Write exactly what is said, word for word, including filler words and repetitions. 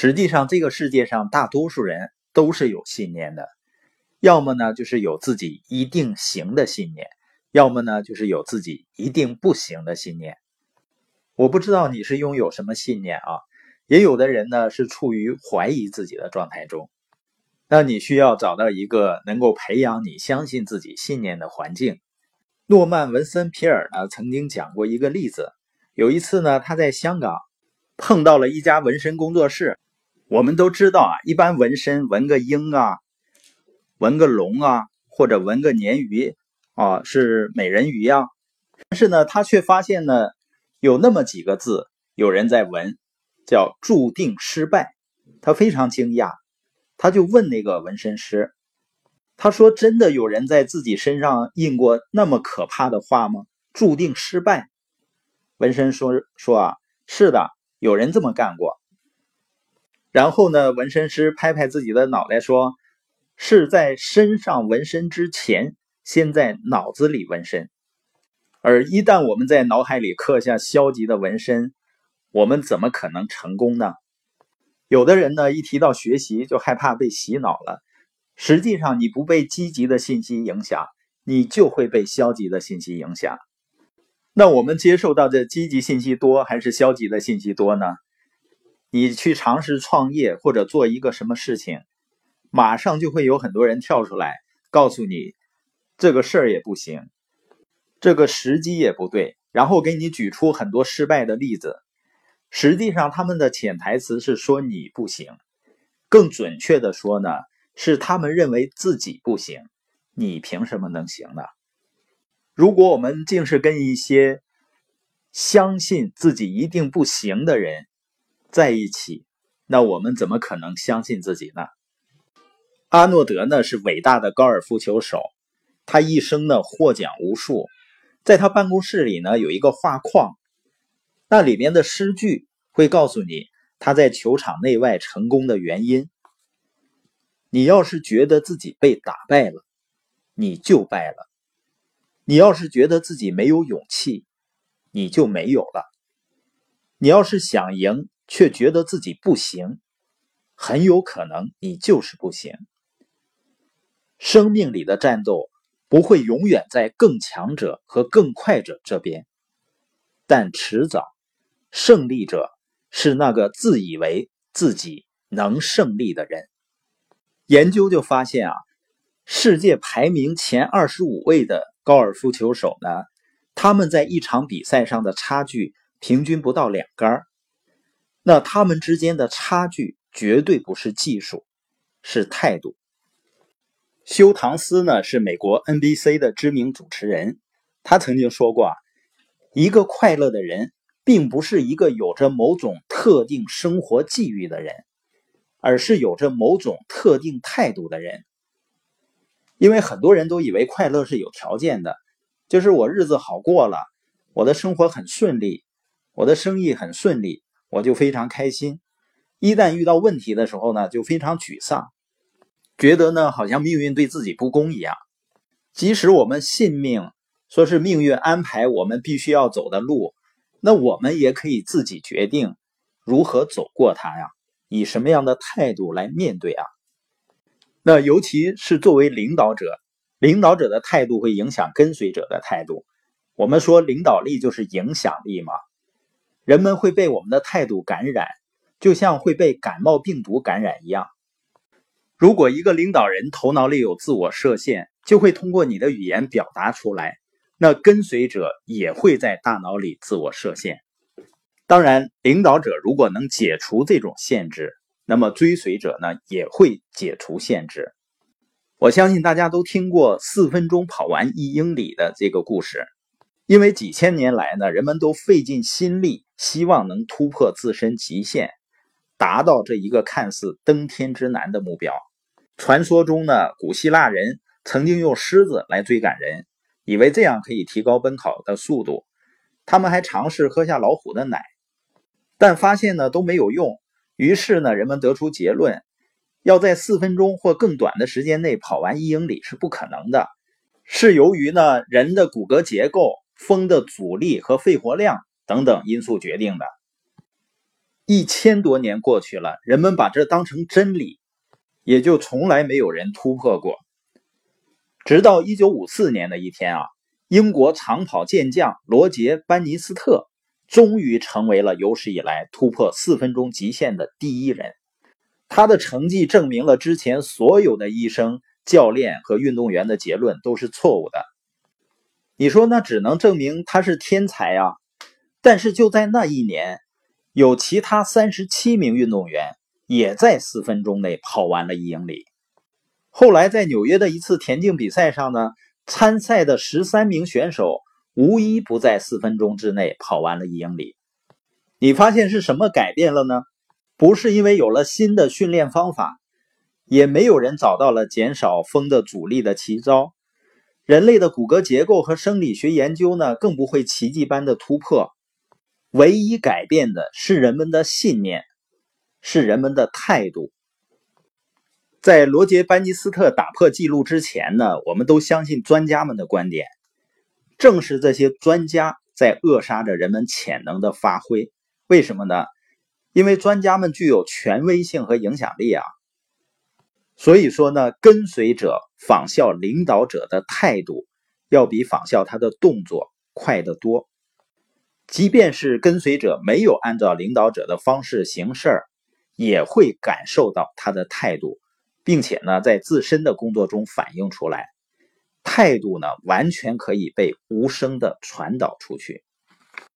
实际上这个世界上大多数人都是有信念的，要么呢就是有自己一定行的信念，要么呢就是有自己一定不行的信念。我不知道你是拥有什么信念啊，也有的人呢是处于怀疑自己的状态中。那你需要找到一个能够培养你相信自己信念的环境。诺曼·文森皮尔呢曾经讲过一个例子，有一次呢他在香港碰到了一家纹身工作室。我们都知道啊，一般纹身纹个鹰啊，纹个龙啊，或者纹个鲶鱼啊，是美人鱼啊。但是呢他却发现呢有那么几个字有人在纹，叫注定失败。他非常惊讶，他就问那个纹身师，他说真的有人在自己身上印过那么可怕的话吗？注定失败。纹身说说啊，是的，有人这么干过。然后呢纹身师拍拍自己的脑袋说，是在身上纹身之前先在脑子里纹身。而一旦我们在脑海里刻下消极的纹身，我们怎么可能成功呢？有的人呢一提到学习就害怕被洗脑了。实际上你不被积极的信息影响，你就会被消极的信息影响。那我们接受到的积极信息多还是消极的信息多呢？你去尝试创业或者做一个什么事情，马上就会有很多人跳出来告诉你这个事儿也不行，这个时机也不对，然后给你举出很多失败的例子。实际上他们的潜台词是说你不行，更准确的说呢，是他们认为自己不行，你凭什么能行呢？如果我们竟是跟一些相信自己一定不行的人在一起，那我们怎么可能相信自己呢？阿诺德呢是伟大的高尔夫球手，他一生呢获奖无数，在他办公室里呢有一个画框，那里面的诗句会告诉你他在球场内外成功的原因。你要是觉得自己被打败了，你就败了；你要是觉得自己没有勇气，你就没有了；你要是想赢却觉得自己不行，很有可能你就是不行。生命里的战斗不会永远在更强者和更快者这边，但迟早胜利者是那个自以为自己能胜利的人。研究就发现啊，世界排名前二十五位的高尔夫球手呢，他们在一场比赛上的差距平均不到两杆。那他们之间的差距绝对不是技术，是态度。休唐斯呢是美国 N B C 的知名主持人，他曾经说过啊，一个快乐的人并不是一个有着某种特定生活际遇的人，而是有着某种特定态度的人。因为很多人都以为快乐是有条件的，就是我日子好过了，我的生活很顺利，我的生意很顺利，我就非常开心。一旦遇到问题的时候呢，就非常沮丧，觉得呢好像命运对自己不公一样。即使我们信命，说是命运安排我们必须要走的路，那我们也可以自己决定如何走过它呀，以什么样的态度来面对啊。那尤其是作为领导者，领导者的态度会影响跟随者的态度。我们说领导力就是影响力嘛，人们会被我们的态度感染，就像会被感冒病毒感染一样。如果一个领导人头脑里有自我设限，就会通过你的语言表达出来，那跟随者也会在大脑里自我设限。当然，领导者如果能解除这种限制，那么追随者呢也会解除限制。我相信大家都听过四分钟跑完一英里的这个故事，因为几千年来呢，人们都费尽心力，希望能突破自身极限，达到这一个看似登天之难的目标。传说中呢，古希腊人曾经用狮子来追赶人，以为这样可以提高奔跑的速度，他们还尝试喝下老虎的奶，但发现呢都没有用。于是呢，人们得出结论，要在四分钟或更短的时间内跑完一英里是不可能的，是由于呢人的骨骼结构、风的阻力和肺活量等等因素决定的。一千多年过去了，人们把这当成真理，也就从来没有人突破过。直到一九五四年的一天啊，英国长跑健将罗杰·班尼斯特终于成为了有史以来突破四分钟极限的第一人。他的成绩证明了之前所有的医生、教练和运动员的结论都是错误的。你说那只能证明他是天才啊，但是就在那一年，有其他三十七名运动员也在四分钟内跑完了一英里。后来在纽约的一次田径比赛上呢，参赛的十三名选手无一不在四分钟之内跑完了一英里。你发现是什么改变了呢？不是因为有了新的训练方法，也没有人找到了减少风的阻力的奇招。人类的骨骼结构和生理学研究呢，更不会奇迹般的突破。唯一改变的是人们的信念，是人们的态度。在罗杰·班尼斯特打破纪录之前呢，我们都相信专家们的观点，正是这些专家在扼杀着人们潜能的发挥。为什么呢？因为专家们具有权威性和影响力啊。所以说呢，跟随者仿效领导者的态度，要比仿效他的动作快得多。即便是跟随者没有按照领导者的方式行事，也会感受到他的态度，并且呢，在自身的工作中反映出来。态度呢，完全可以被无声的传导出去。